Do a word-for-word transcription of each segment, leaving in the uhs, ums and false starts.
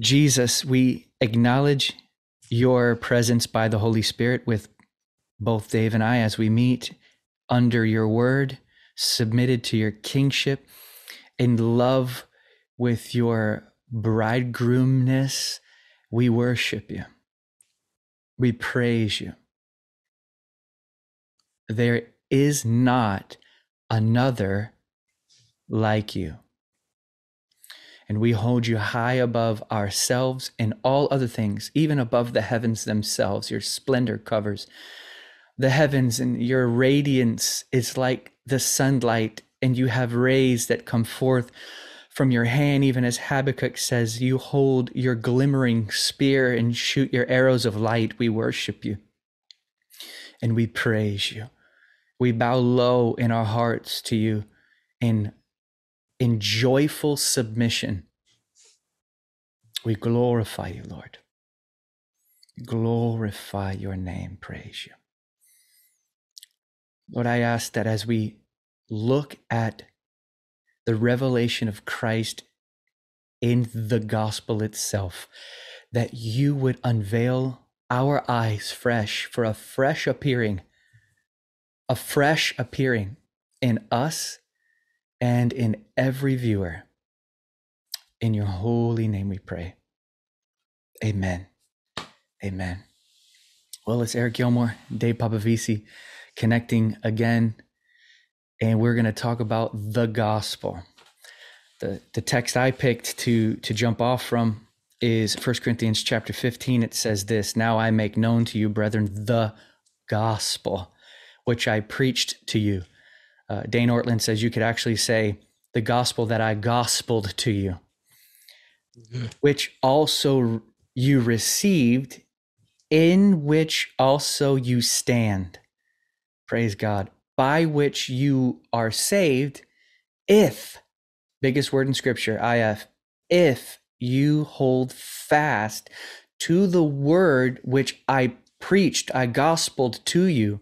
Jesus, we acknowledge your presence by the Holy Spirit with both Dave and I as we meet under your word, submitted to your kingship, in love with your bridegroomness. We worship you. We praise you. There is not another like you. And we hold you high above ourselves and all other things, even above the heavens themselves. Your splendor covers the heavens, and your radiance is like the sunlight, and you have rays that come forth from your hand. Even as Habakkuk says, you hold your glimmering spear and shoot your arrows of light. We worship you and we praise you. We bow low in our hearts to you in in joyful submission. We glorify you, Lord. Glorify your name, praise you. Lord, I ask that as we look at the revelation of Christ in the gospel itself, that you would unveil our eyes fresh for a fresh appearing, a fresh appearing in us and in every viewer. In your holy name we pray. Amen. Amen. Well, it's Eric Gilmore, Dave Papavici, connecting again, and we're going to talk about the gospel. The the text I picked to to jump off from is First Corinthians chapter fifteen. It says this, "Now I make known to you, brethren, the gospel, which I preached to you." Uh, Dane Ortlund says you could actually say, "The gospel that I gospeled to you, mm-hmm. which also you received, in which also you stand." Praise God. "By which you are saved, if," biggest word in scripture, if, "if you hold fast to the word which I preached, I gospeled to you,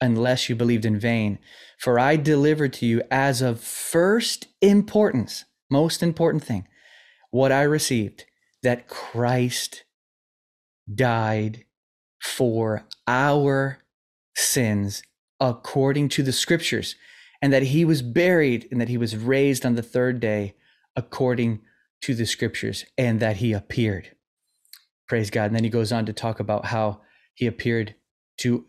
unless you believed in vain. For I delivered to you as of first importance," most important thing, "what I received, that Christ died for our sins according to the scriptures, and that he was buried, and that he was raised on the third day according to the scriptures, and that he appeared." Praise God. And then he goes on to talk about how he appeared to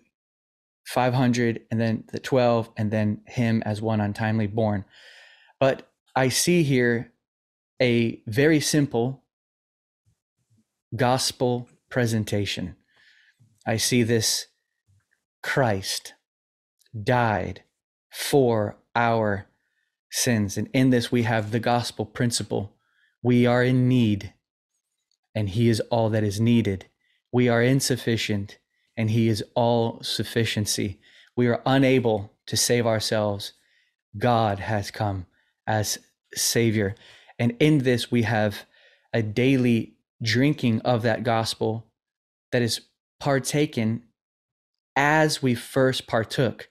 five hundred, and then the twelve, and then him as one untimely born. But I see here a very simple gospel presentation. I see this: Christ died for our sins. And in this, we have the gospel principle. We are in need, and he is all that is needed. We are insufficient, and he is all sufficiency. We are unable to save ourselves. God has come as Savior. And in this, we have a daily drinking of that gospel that is partaken as we first partook.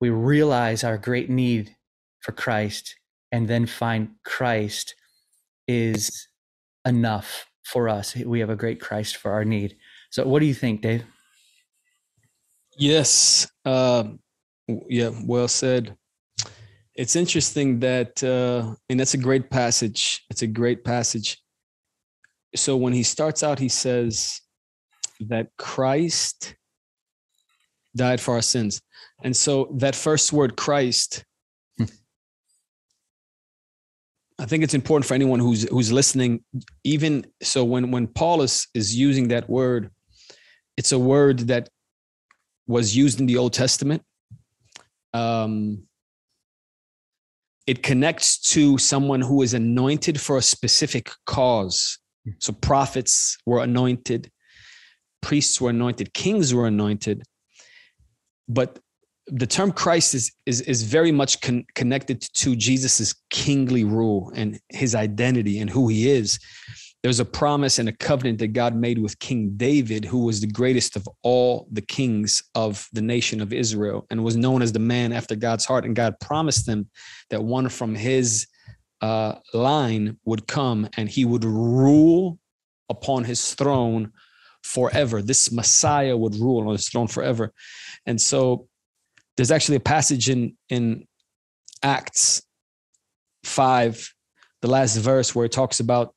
We realize our great need for Christ, and then find Christ is enough for us. We have a great Christ for our need. So what do you think, Dave? Yes. Um, yeah, well said. It's interesting that, uh, and that's a great passage. It's a great passage. So when he starts out, he says that Christ died for our sins. And so that first word, Christ, hmm. I think it's important for anyone who's who's listening. Even so, when when Paul is, is using that word, it's a word that was used in the Old Testament. Um, it connects to someone who is anointed for a specific cause. Hmm. So prophets were anointed, priests were anointed, kings were anointed. But the term Christ is is, is very much con- connected to Jesus's kingly rule and his identity and who he is. There's a promise and a covenant that God made with King David, who was the greatest of all the kings of the nation of Israel and was known as the man after God's heart. And God promised him that one from his uh, line would come and he would rule upon his throne forever. This Messiah would rule on his throne forever. And so there's actually a passage in, in Acts five, the last verse, where it talks about,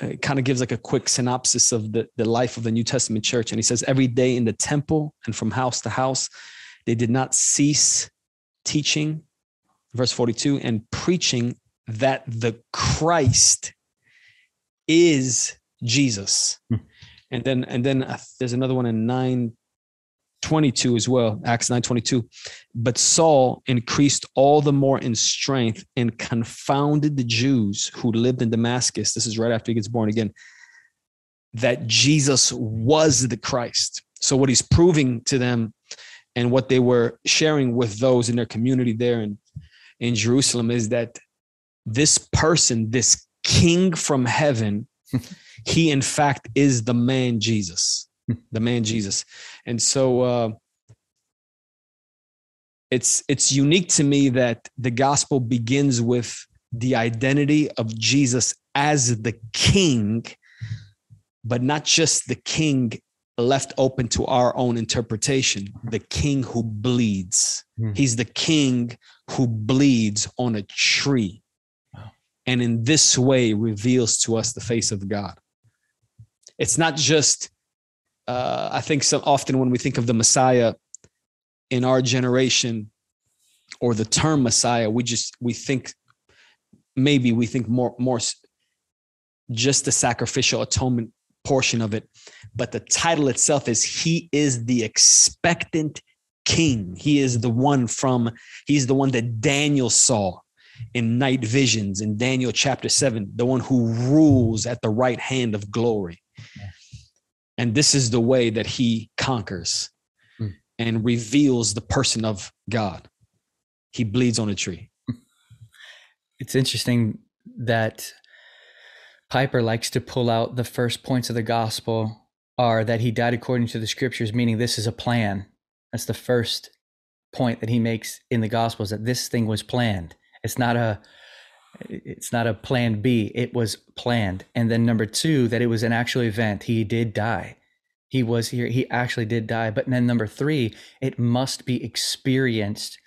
it kind of gives like a quick synopsis of the, the life of the New Testament church. And he says, every day in the temple and from house to house, they did not cease teaching, verse forty-two, and preaching that the Christ is Jesus. Hmm. And then, and then uh, there's another one in nine twenty-two as well, Acts nine twenty-two. But Saul increased all the more in strength and confounded the Jews who lived in Damascus. This is right after he gets born again, that Jesus was the Christ. So what he's proving to them and what they were sharing with those in their community there in, in Jerusalem is that this person, this king from heaven, he in fact is the man Jesus. The man Jesus. And so uh, it's it's unique to me that the gospel begins with the identity of Jesus as the king, but not just the king left open to our own interpretation, the king who bleeds. Mm. He's the king who bleeds on a tree. Wow. And in this way reveals to us the face of God. It's not just Uh, I think so often when we think of the Messiah in our generation or the term Messiah, we just, we think, maybe we think more, more just the sacrificial atonement portion of it. But the title itself is, he is the expectant king. He is the one from, he's the one that Daniel saw in night visions in Daniel chapter seven, the one who rules at the right hand of glory. Yeah. And this is the way that he conquers mm. and reveals the person of God. He bleeds on a tree. It's interesting that Piper likes to pull out the first points of the gospel are that he died according to the scriptures, meaning this is a plan. That's the first point that he makes in the gospel, is that this thing was planned. It's not a It's not a plan B. It was planned. And then number two, that it was an actual event. He did die. He was here. He actually did die. But then number three, it must be experienced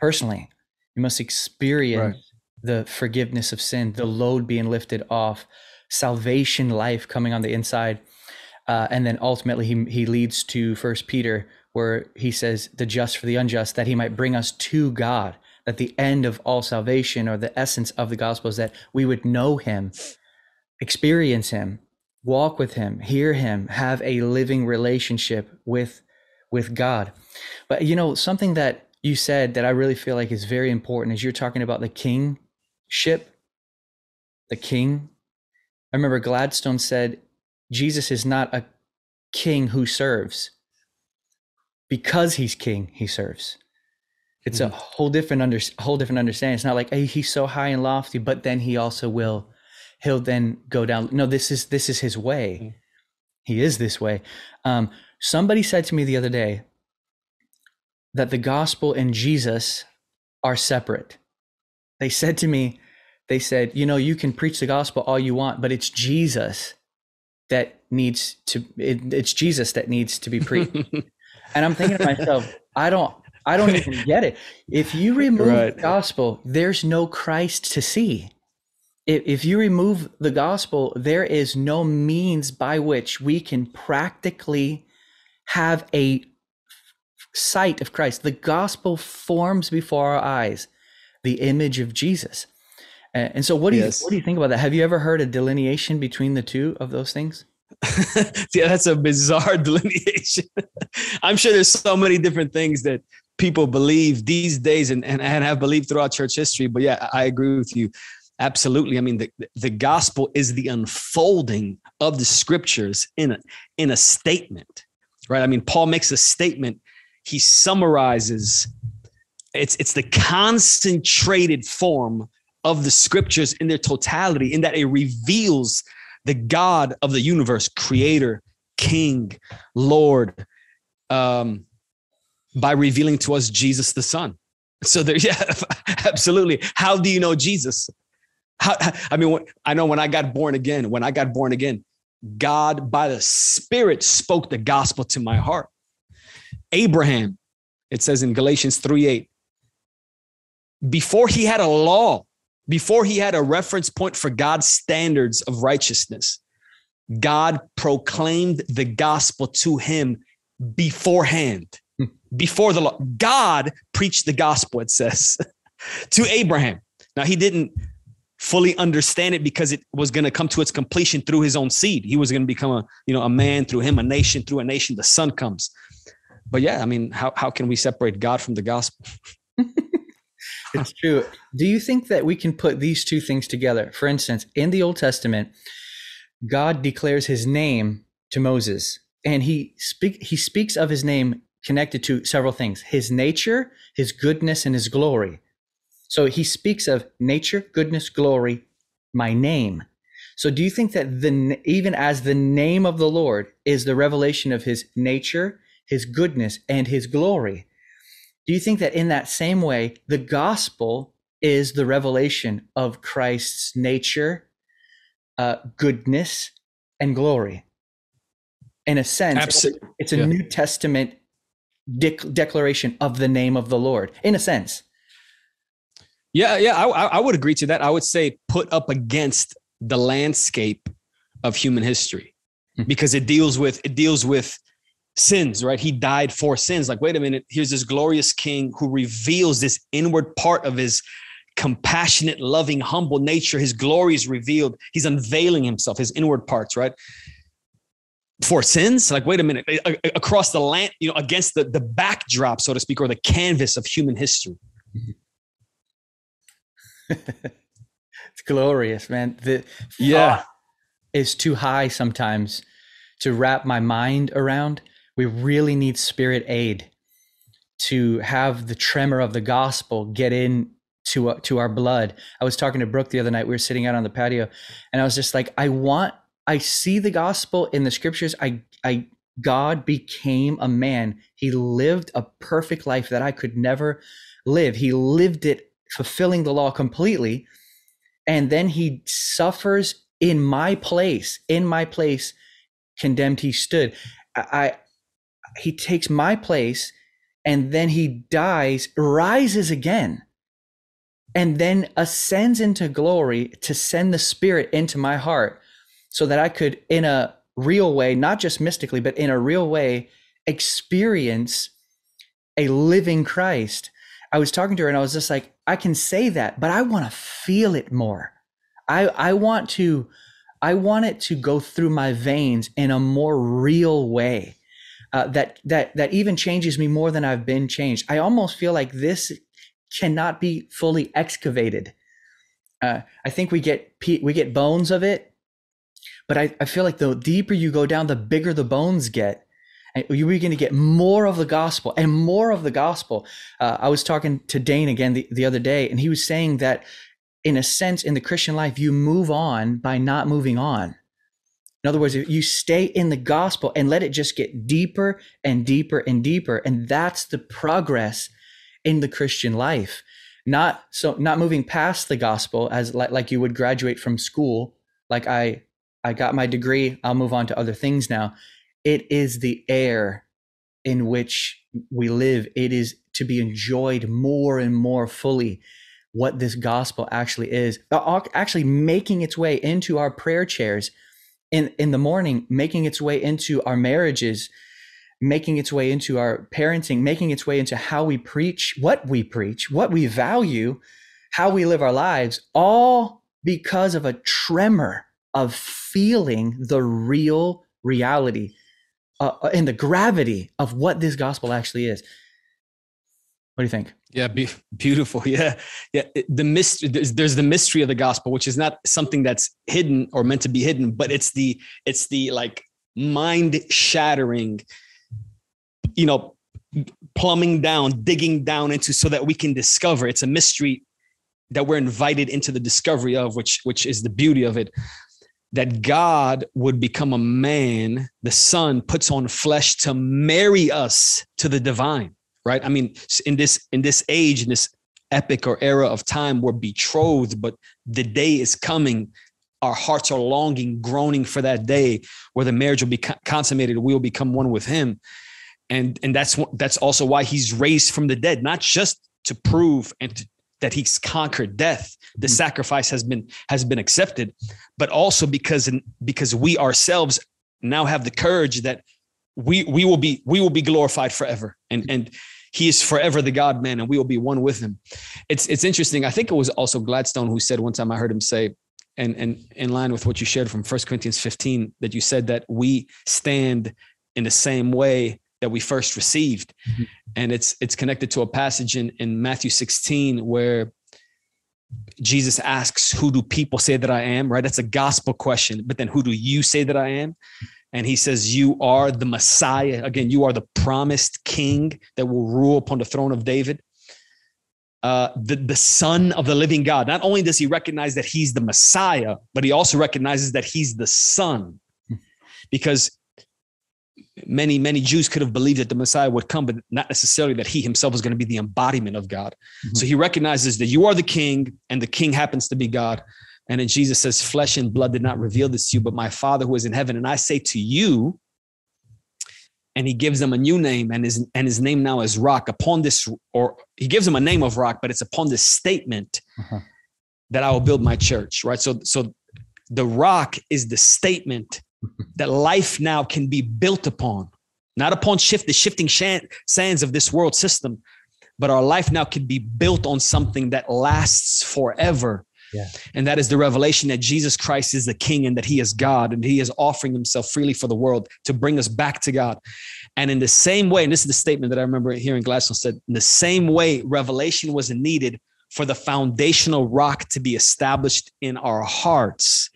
personally. You must experience right. The forgiveness of sin, the load being lifted off, salvation life coming on the inside. Uh, and then ultimately he, he leads to First Peter, where he says, the just for the unjust, that he might bring us to God. That the end of all salvation, or the essence of the gospel, is that we would know him, experience him, walk with him, hear him, have a living relationship with, with God. But you know, something that you said that I really feel like is very important is you're talking about the kingship, the king. I remember Gladstone said, Jesus is not a king who serves. Because he's king, he serves. It's a whole different under, whole different understanding. It's not like, hey, he's so high and lofty, but then he also will, he'll then go down. No, this is this is his way. Mm-hmm. He is this way. Um, somebody said to me the other day that the gospel and Jesus are separate. They said to me, they said, you know, you can preach the gospel all you want, but it's Jesus that needs to. It, it's Jesus that needs to be preached. And I'm thinking to myself, I don't. I don't even get it. If you remove right. the gospel, there's no Christ to see. If, if you remove the gospel, there is no means by which we can practically have a sight of Christ. The gospel forms before our eyes the image of Jesus. And, and so what do, yes. you, what do you think about that? Have you ever heard a delineation between the two of those things? Yeah, that's a bizarre delineation. I'm sure there's so many different things that people believe these days and, and, and have believed throughout church history. But yeah, I agree with you. Absolutely. I mean, the, the gospel is the unfolding of the scriptures in a, in a statement, right? I mean, Paul makes a statement. He summarizes. It's, it's the concentrated form of the scriptures in their totality, in that it reveals the God of the universe, creator, king, Lord, um, by revealing to us Jesus the Son. So there, yeah, absolutely. How do you know Jesus? How, I mean, I know when I got born again, when I got born again, God by the Spirit spoke the gospel to my heart. Abraham, it says in Galatians three eight, before he had a law, before he had a reference point for God's standards of righteousness, God proclaimed the gospel to him beforehand, before the law. God preached the gospel, it says, to Abraham. Now, he didn't fully understand it because it was going to come to its completion through his own seed. He was going to become a, you know, a man through him, a nation through a nation. The son comes. But yeah, I mean, how, how can we separate God from the gospel? It's true. Do you think that we can put these two things together? For instance, in the Old Testament, God declares his name to Moses, and he speak he speaks of his name connected to several things: his nature, his goodness, and his glory. So he speaks of nature, goodness, glory, my name. So do you think that the even as the name of the Lord is the revelation of his nature, his goodness, and his glory, do you think that in that same way, the gospel is the revelation of Christ's nature, uh, goodness, and glory? In a sense, absolutely. It's a yeah. New Testament dec- declaration of the name of the Lord, in a sense. Yeah, yeah, I, I would agree to that. I would say put up against the landscape of human history, mm-hmm. because it deals with it deals with sins, right? He died for sins. Like, wait a minute, here's this glorious king who reveals this inward part of his compassionate, loving, humble nature. His glory is revealed. He's unveiling himself, his inward parts, right? For sins. Like, wait a minute, across the land, you know, against the, the backdrop, so to speak, or the canvas of human history. It's glorious, man. The yeah is too high sometimes to wrap my mind around. We really need Spirit aid to have the tremor of the gospel get in to, uh, to our blood. I was talking to Brooke the other night. We were sitting out on the patio, and I was just like, I want, I see the gospel in the scriptures. I, I, God became a man. He lived a perfect life that I could never live. He lived it fulfilling the law completely. And then he suffers in my place, in my place, condemned he stood. I, I he takes my place, and then he dies, rises again, and then ascends into glory to send the Spirit into my heart so that I could, in a real way, not just mystically, but in a real way, experience a living Christ. I was talking to her, and I was just like, I can say that, but I want to feel it more. I I want to I want it to go through my veins in a more real way, uh, that that that even changes me more than I've been changed. I almost feel like this cannot be fully excavated. Uh, I think we get we get bones of it, but I, I feel like the deeper you go down, the bigger the bones get. And you're going to get more of the gospel and more of the gospel. Uh, I was talking to Dane again the, the other day, and he was saying that, in a sense, in the Christian life, you move on by not moving on. In other words, you stay in the gospel and let it just get deeper and deeper and deeper. And that's the progress in the Christian life. Not so not moving past the gospel as like, like you would graduate from school. Like I, I got my degree, I'll move on to other things now. It is the air in which we live. It is to be enjoyed more and more fully, what this gospel actually is, actually making its way into our prayer chairs in, in the morning, making its way into our marriages, making its way into our parenting, making its way into how we preach, what we preach, what we value, how we live our lives, all because of a tremor of feeling the real reality uh, and the gravity of what this gospel actually is. What do you think? Yeah, be- beautiful. Yeah, yeah. The mystery, there's, there's the mystery of the gospel, which is not something that's hidden or meant to be hidden, but it's the it's the like mind-shattering, you know, plumbing down, digging down into, so that we can discover. It's a mystery that we're invited into the discovery of, which which is the beauty of it. That God would become a man, the Son puts on flesh to marry us to the divine. right? I mean, in this in this age, in this epoch or era of time, we're betrothed, but the day is coming. Our hearts are longing, groaning for that day where the marriage will be consummated. We will become one with him. And, and that's that's also why he's raised from the dead, not just to prove and to, that he's conquered death. The mm-hmm. sacrifice has been has been accepted, but also because because we ourselves now have the courage that we we will be we will be glorified forever, and and he is forever the God man, and we will be one with him. It's it's interesting. I think it was also Gladstone who said one time, I heard him say, and and in line with what you shared from First Corinthians fifteen, that you said that we stand in the same way that we first received. Mm-hmm. And it's it's connected to a passage in, in Matthew sixteen where Jesus asks, who do people say that I am? Right? That's a gospel question. But then who do you say that I am? And he says, you are the Messiah. Again, you are the promised king that will rule upon the throne of David. Uh, the, the son of the living God. Not only does he recognize that he's the Messiah, but he also recognizes that he's the son. Because Many, many Jews could have believed that the Messiah would come, but not necessarily that he himself was going to be the embodiment of God. Mm-hmm. So he recognizes that you are the king, and the king happens to be God. And then Jesus says, flesh and blood did not reveal this to you, but my Father who is in heaven. And I say to you, and he gives them a new name, and his, and his name now is Rock. Upon this, or he gives them a name of Rock, but it's upon this statement uh-huh. that I will build my church, right? So, so the Rock is the statement that life now can be built upon, not upon shift, the shifting sands of this world system, but our life now can be built on something that lasts forever. Yeah. And that is the revelation that Jesus Christ is the King and that he is God, and he is offering himself freely for the world to bring us back to God. And in the same way, and this is the statement that I remember hearing Gladstone said, in the same way, revelation was needed for the foundational rock to be established in our hearts.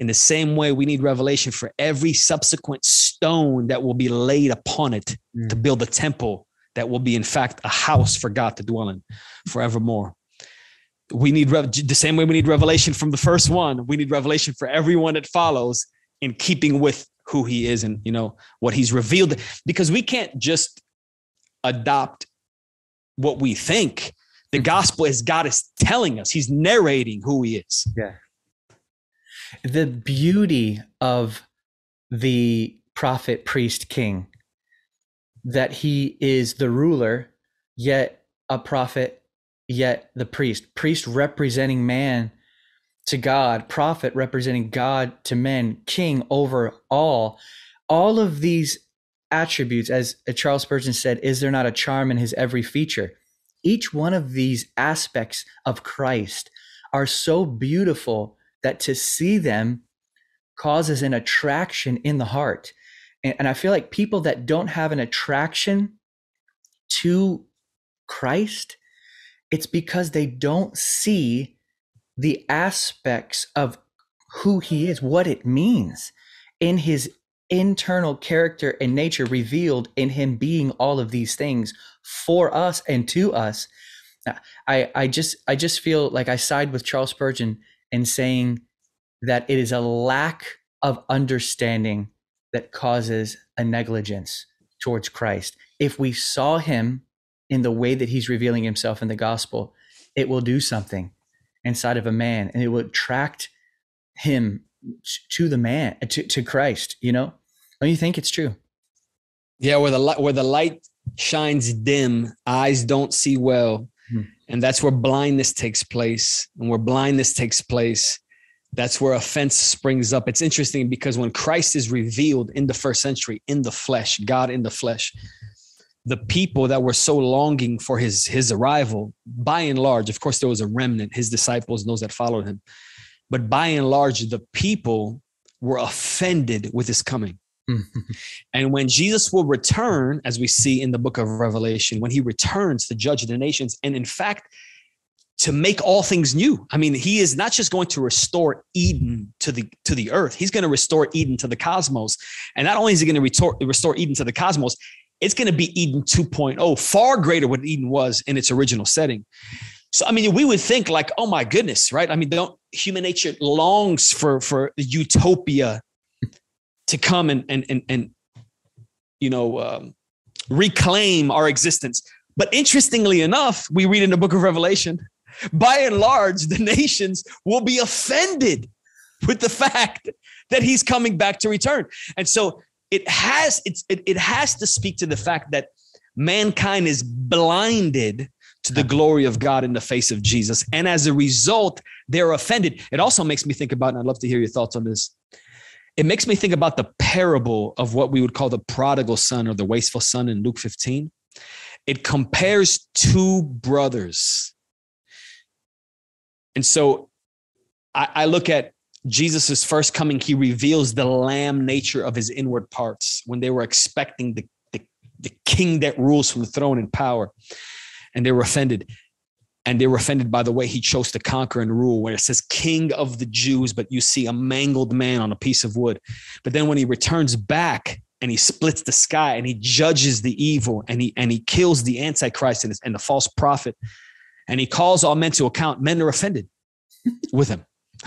In the same way, we need revelation for every subsequent stone that will be laid upon it mm. to build a temple that will be, in fact, a house for God to dwell in forevermore. We need rev- the same way we need revelation from the first one. We need revelation for everyone that follows in keeping with who he is and, you know, what he's revealed, because we can't just adopt what we think. The gospel is God is telling us. He's narrating who he is. Yeah. The beauty of the prophet, priest, king, that he is the ruler, yet a prophet, yet the priest. Priest representing man to God, prophet representing God to men, king over all. All of these attributes, as Charles Spurgeon said, is there not a charm in his every feature? Each one of these aspects of Christ are so beautiful that to see them causes an attraction in the heart. And, and I feel like people that don't have an attraction to Christ, it's because they don't see the aspects of who he is, what it means in his internal character and nature revealed in him being all of these things for us and to us. I, I just, I just feel like I side with Charles Spurgeon and saying that it is a lack of understanding that causes a negligence towards Christ. If we saw him in the way that he's revealing himself in the gospel, it will do something inside of a man, and it will attract him to the man, to, to Christ, you know? Don't you think it's true? Yeah, where the light, where the light shines dim, eyes don't see well. And that's where blindness takes place. And where blindness takes place, that's where offense springs up. It's interesting because when Christ is revealed in the first century, in the flesh, God in the flesh, the people that were so longing for his, his arrival, by and large, of course, there was a remnant, his disciples and those that followed him. But by and large, the people were offended with his coming. And when Jesus will return, as we see in the book of Revelation, when he returns to judge the nations, and in fact, to make all things new. I mean, he is not just going to restore Eden to the to the earth. He's going to restore Eden to the cosmos. And not only is he going to restore, restore Eden to the cosmos, it's going to be Eden two point oh, far greater than what Eden was in its original setting. So, I mean, we would think like, oh, my goodness, right? I mean, don't human nature longs for, for utopia to come and, and, and, and you know, um, reclaim our existence. But interestingly enough, we read in the book of Revelation, by and large, the nations will be offended with the fact that he's coming back to return. And so it has, it's, it, it has to speak to the fact that mankind is blinded to the glory of God in the face of Jesus. And as a result, they're offended. It also makes me think about, and I'd love to hear your thoughts on this. It makes me think about the parable of what we would call the prodigal son or the wasteful son in Luke fifteen. It compares two brothers. And so I, I look at Jesus's first coming. He reveals the lamb nature of his inward parts when they were expecting the, the, the king that rules from the throne in power. And they were offended. And they were offended by the way he chose to conquer and rule, where it says King of the Jews, but you see a mangled man on a piece of wood. But then when he returns back and he splits the sky and he judges the evil and he and he kills the Antichrist and, his, and the false prophet, and he calls all men to account, men are offended with him,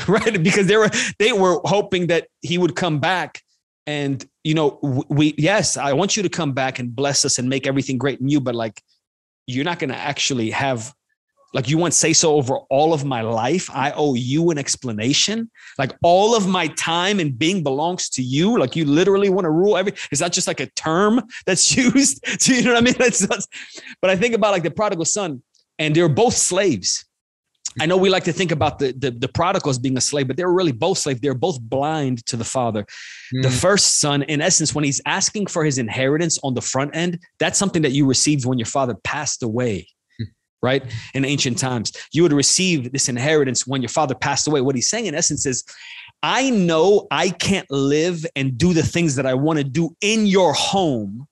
right? Because they were they were hoping that he would come back. And, you know, we yes, I want you to come back and bless us and make everything great in you. But like, you're not going to actually have, like, you want say so over all of my life. I owe you an explanation. Like, all of my time and being belongs to you. Like, you literally want to rule every, it's not just like a term that's used. So you know what I mean? That's, that's, but I think about like the prodigal son, and they're both slaves. I know we like to think about the, the, the prodigal as being a slave, but they were really both slaves. They're both blind to the father. Mm. The first son, in essence, when he's asking for his inheritance on the front end, that's something that you received when your father passed away, mm. right? In ancient times, you would receive this inheritance when your father passed away. What he's saying in essence is, I know I can't live and do the things that I want to do in your home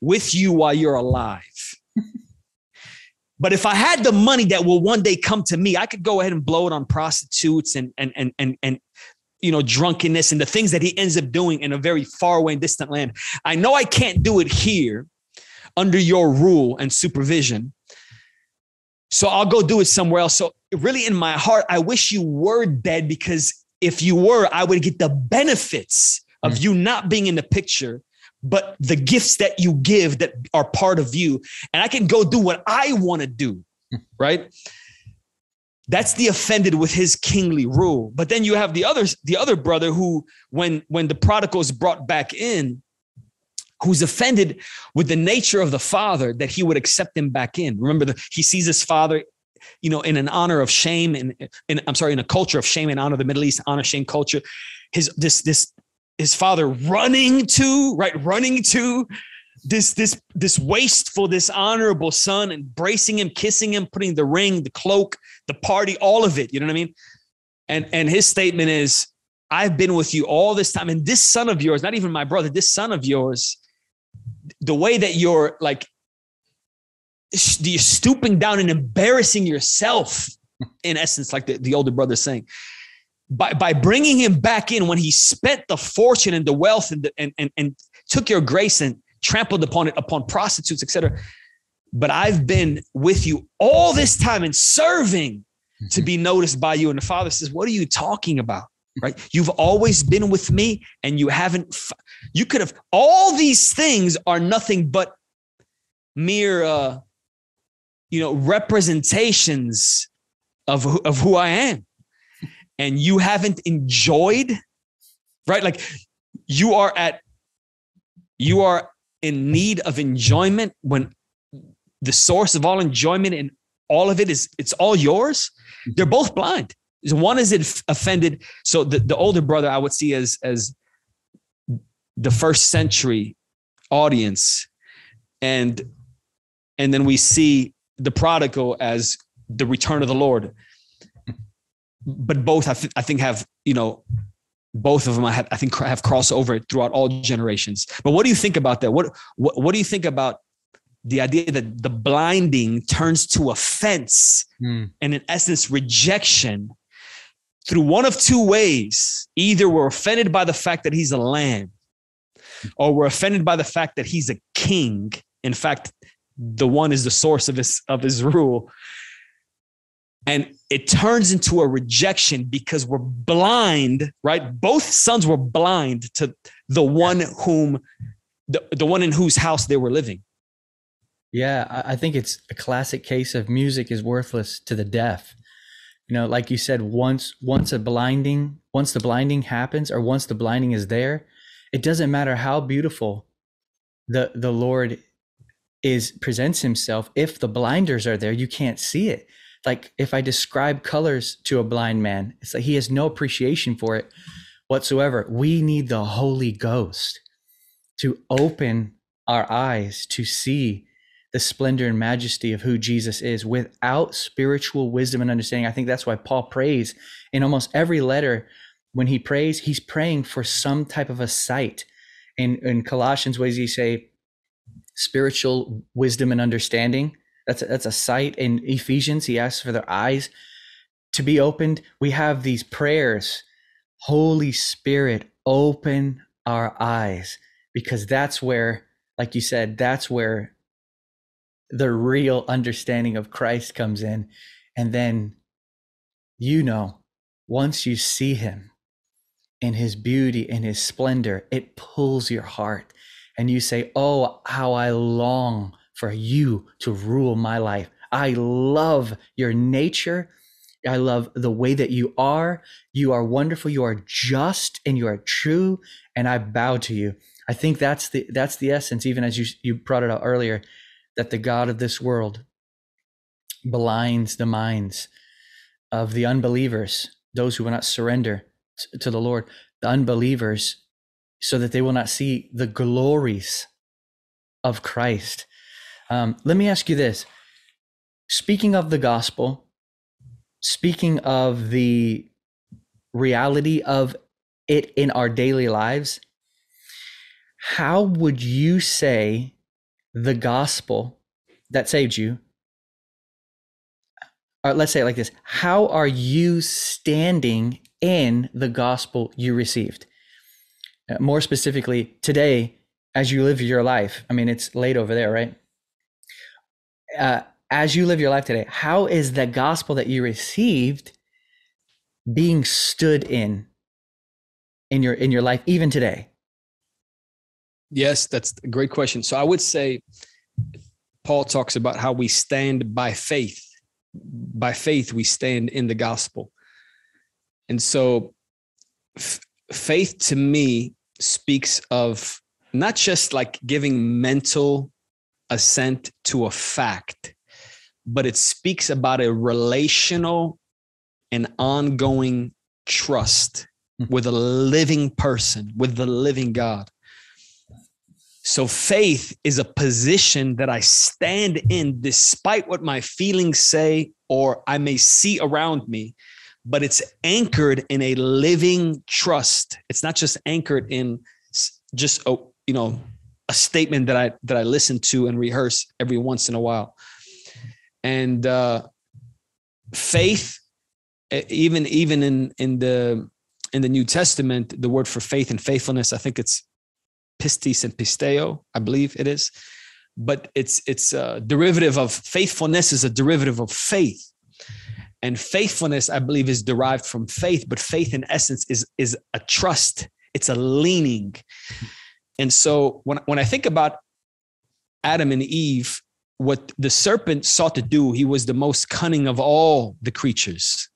with you while you're alive. But if I had the money that will one day come to me, I could go ahead and blow it on prostitutes and, and, and, and, and, you know, drunkenness and the things that he ends up doing in a very far away and distant land. I know I can't do it here under your rule and supervision. So I'll go do it somewhere else. So really in my heart, I wish you were dead, because if you were, I would get the benefits of mm. you not being in the picture, but the gifts that you give that are part of you, and I can go do what I want to do, right? That's the offended with his kingly rule. But then you have the other, the other brother who, when, when the prodigal is brought back in, who's offended with the nature of the father, that he would accept him back in. Remember, the, he sees his father, you know, in an honor of shame, and I'm sorry, in a culture of shame and honor, the Middle East honor, shame culture, his, this, this, his father running to, right, running to this, this, this wasteful, dishonorable son, embracing him, kissing him, putting the ring, the cloak, the party, all of it. You know what I mean? And, and his statement is, I've been with you all this time. And this son of yours, not even my brother, this son of yours, the way that you're like, you're stooping down and embarrassing yourself, in essence, like the, the older brother saying, By, by bringing him back in when he spent the fortune and the wealth and, the, and, and, and took your grace and trampled upon it, upon prostitutes, et cetera. But I've been with you all this time and serving to be noticed by you. And the father says, what are you talking about? Right? You've always been with me, and you haven't, f- you could have, all these things are nothing but mere, uh, you know, representations of, of who I am. And you haven't enjoyed, right? Like, you are at, you are in need of enjoyment when the source of all enjoyment and all of it is, it's all yours. They're both blind. One is offended. So the, the older brother I would see as, as the first century audience. And, and then we see the prodigal as the return of the Lord. But both, I, th- I think, have, you know, both of them, I, have, I think, have crossed over throughout all generations. But what do you think about that? What, what what do you think about the idea that the blinding turns to offense mm. and, in essence, rejection through one of two ways? Either we're offended by the fact that he's a lamb, or we're offended by the fact that he's a king. In fact, the one is the source of his of his rule. And it turns into a rejection because we're blind, right? Both sons were blind to the one whom, the, the one in whose house they were living. Yeah, I think it's a classic case of music is worthless to the deaf. You know, like you said, once once a blinding, once the blinding happens, or once the blinding is there, it doesn't matter how beautiful the the Lord is presents himself. If the blinders are there, you can't see it. Like if I describe colors to a blind man, it's like he has no appreciation for it whatsoever. We need the Holy Ghost to open our eyes to see the splendor and majesty of who Jesus is. Without spiritual wisdom and understanding, I think that's why Paul prays in almost every letter. When he prays, he's praying for some type of a sight. In, in Colossians, what does he say? Spiritual wisdom and understanding. That's a, that's a sight. In Ephesians, he asks for their eyes to be opened. We have these prayers. Holy Spirit, open our eyes, because that's where, like you said, that's where the real understanding of Christ comes in. And then, you know, once you see him in his beauty and his splendor, it pulls your heart and you say, oh, how I long for you to rule my life. I love your nature. I love the way that you are. You are wonderful. You are just and you are true. And I bow to you. I think that's the, that's the essence, even as you, you brought it out earlier, that the God of this world blinds the minds of the unbelievers, those who will not surrender to the Lord, the unbelievers, so that they will not see the glories of Christ. Um, let me ask you this. Speaking of the gospel, speaking of the reality of it in our daily lives, how would you say the gospel that saved you, or let's say it like this, how are you standing in the gospel you received? More specifically, today, as you live your life, I mean, it's late over there, right? Uh, as you live your life today, how is the gospel that you received being stood in, in your, in your life, even today? Yes, that's a great question. So I would say Paul talks about how we stand by faith. By faith, we stand in the gospel. And so f- faith to me speaks of not just like giving mental assent to a fact, but it speaks about a relational and ongoing trust mm-hmm. with a living person, with the living God. So faith is a position that I stand in despite what my feelings say or I may see around me, but it's anchored in a living trust. It's not just anchored in just a, you know, a statement that I that I listen to and rehearse every once in a while. And uh, faith, even even in in the in the New Testament, the word for faith and faithfulness, I think it's pistis and pisteo, I believe it is, but it's it's a derivative of faithfulness is a derivative of faith, and faithfulness I believe is derived from faith, but faith in essence is is a trust, it's a leaning. And so when when I think about Adam and Eve, what the serpent sought to do, he was the most cunning of all the creatures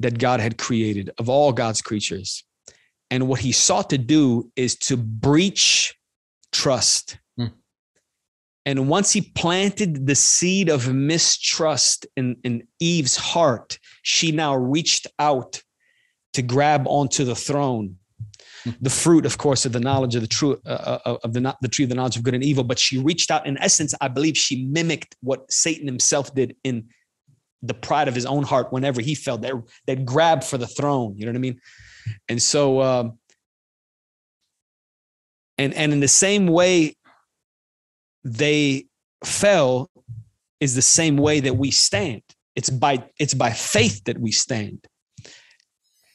that God had created, of all God's creatures. And what he sought to do is to breach trust. Mm. And once he planted the seed of mistrust in, in Eve's heart, she now reached out to grab onto the throne. Mm. The fruit, of course, of the knowledge of the true uh, of the, the tree of the knowledge of good and evil. But she reached out. In essence, I believe she mimicked what Satan himself did in the pride of his own heart whenever he felt that, that grab for the throne. You know what I mean? And so, um, and, and in the same way they fell is the same way that we stand. It's by, it's by faith that we stand.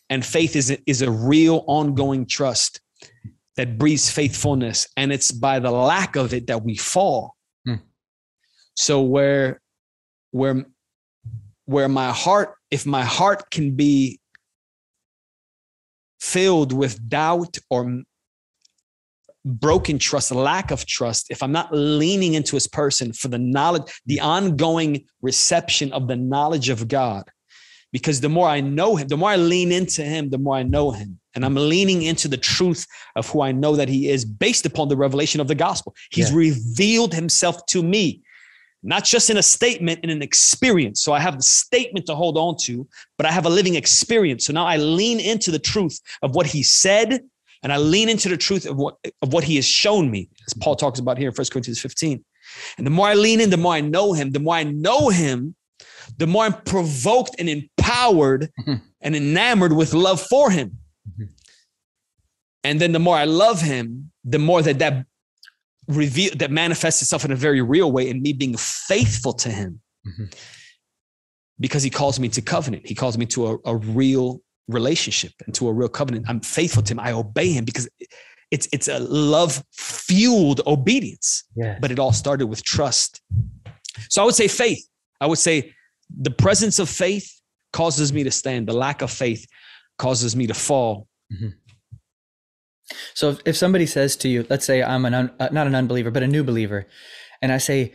And faith is, is a real ongoing trust that breeds faithfulness. And it's by the lack of it that we fall. Mm. So where, where, where my heart, if my heart can be filled with doubt or broken trust, lack of trust, if I'm not leaning into his person for the knowledge, the ongoing reception of the knowledge of God, because the more I know him, the more I lean into him, the more I know him. And I'm leaning into the truth of who I know that he is based upon the revelation of the gospel. He's yeah. revealed himself to me, not just in a statement, in an experience. So I have the statement to hold on to, but I have a living experience. So now I lean into the truth of what he said, and I lean into the truth of what, of what he has shown me, as Paul talks about here in First Corinthians fifteen. And the more I lean in, the more I know him, the more I know him, the more I'm provoked and empowered mm-hmm. and enamored with love for him. Mm-hmm. And then the more I love him, the more that that reveal that manifests itself in a very real way in me being faithful to him, mm-hmm. because he calls me to covenant. He calls me to a, a real relationship and to a real covenant. I'm faithful to him. I obey him because it's, it's a love fueled obedience, yeah. but it all started with trust. So I would say faith. I would say the presence of faith causes me to stand. The lack of faith causes me to fall. Mm-hmm. So if, if somebody says to you, let's say I'm an un, uh, not an unbeliever, but a new believer, and I say,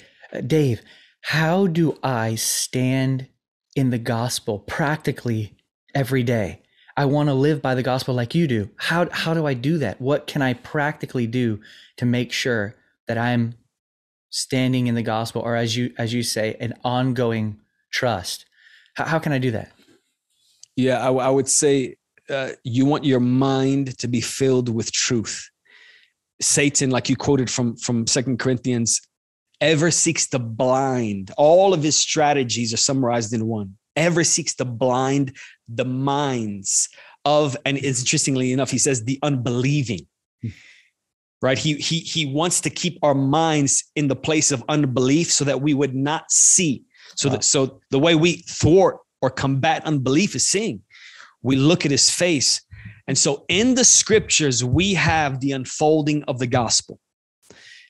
Dave, how do I stand in the gospel practically every day? I want to live by the gospel like you do. How, how do I do that? What can I practically do to make sure that I'm standing in the gospel, or as you as you say, an ongoing trust? How, how can I do that? Yeah, I, I would say uh, you want your mind to be filled with truth. Satan, like you quoted from from Second Corinthians, ever seeks to blind. All of his strategies are summarized in one. Ever seeks to blind the minds of, and interestingly enough, he says the unbelieving. Right. He, he, he wants to keep our minds in the place of unbelief so that we would not see. So that, so the way we thwart or combat unbelief is seeing. We look at his face. And so in the scriptures, we have the unfolding of the gospel.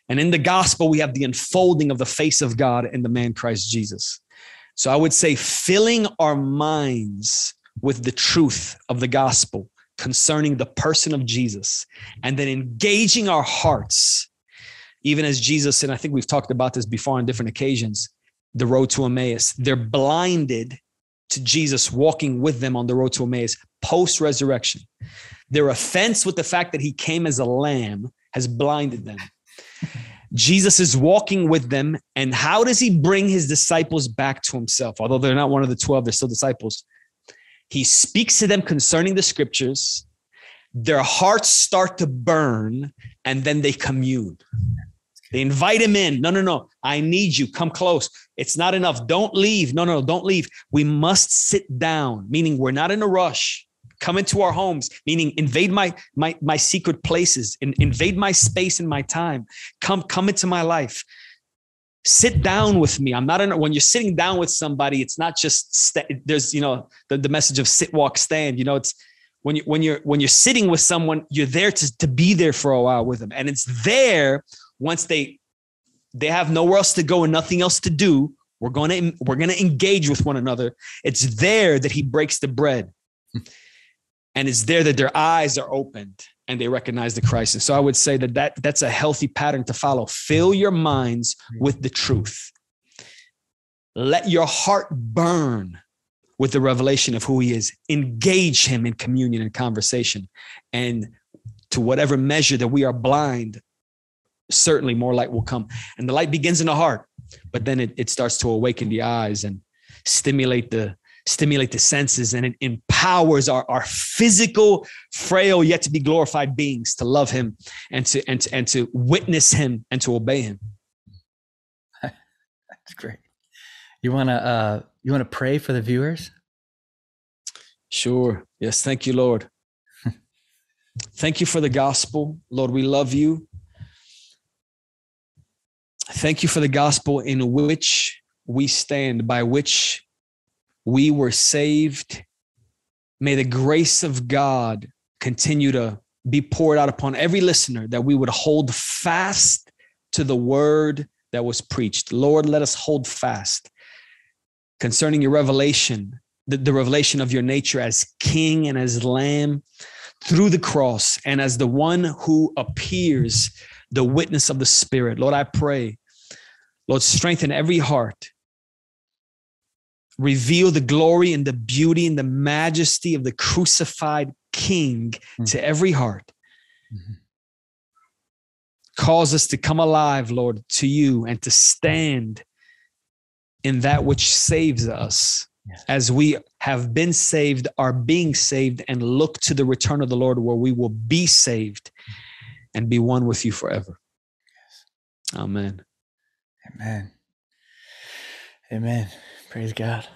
And in the gospel, we have the unfolding of the face of God and the man Christ Jesus. So I would say filling our minds with the truth of the gospel concerning the person of Jesus, and then engaging our hearts, even as Jesus, and I think we've talked about this before on different occasions, the road to Emmaus, they're blinded to Jesus walking with them on the road to Emmaus post-resurrection. Their offense with the fact that he came as a lamb has blinded them. Jesus is walking with them, and how does he bring his disciples back to himself? Although they're not one of the twelve, they're still disciples. He speaks to them concerning the scriptures, their hearts start to burn, and then they commune. They invite him in. No, no, no. I need you. Come close. It's not enough. Don't leave. No, no, don't leave. We must sit down, meaning we're not in a rush. Come into our homes, meaning invade my, my, my secret places, in, invade my space and my time. Come, come into my life. Sit down with me. I'm not in, when you're sitting down with somebody, it's not just, st- there's, you know, the, the message of sit, walk, stand, you know, it's when you, when you're, when you're sitting with someone, you're there to, to be there for a while with them. And it's there once they, they have nowhere else to go and nothing else to do. We're going to, we're going to engage with one another. It's there that he breaks the bread, and it's there that their eyes are opened and they recognize the crisis. So I would say that, that that's a healthy pattern to follow. Fill your minds with the truth. Let your heart burn with the revelation of who he is. Engage him in communion and conversation. And to whatever measure that we are blind, certainly more light will come. And the light begins in the heart, but then it, it starts to awaken the eyes and stimulate the stimulate the senses, and it empowers our, our physical, frail, yet to be glorified beings to love him and to, and to, and to witness him and to obey him. That's great. You want to, uh, you want to pray for the viewers? Sure. Yes. Thank you, Lord. Thank you for the gospel. Lord, we love you. Thank you for the gospel in which we stand, by which we were saved. May the grace of God continue to be poured out upon every listener, that we would hold fast to the word that was preached. Lord, let us hold fast concerning your revelation, the, the revelation of your nature as king and as lamb. through the cross and as the one who appears, the witness of the Spirit. Lord, I pray, Lord, strengthen every heart. Reveal the glory and the beauty and the majesty of the crucified King mm-hmm. to every heart. Mm-hmm. Cause us to come alive, Lord, to you and to stand in that which saves us. Yes. As we have been saved, are being saved, and look to the return of the Lord where we will be saved and be one with you forever. Yes. Amen. Amen. Amen. Praise God.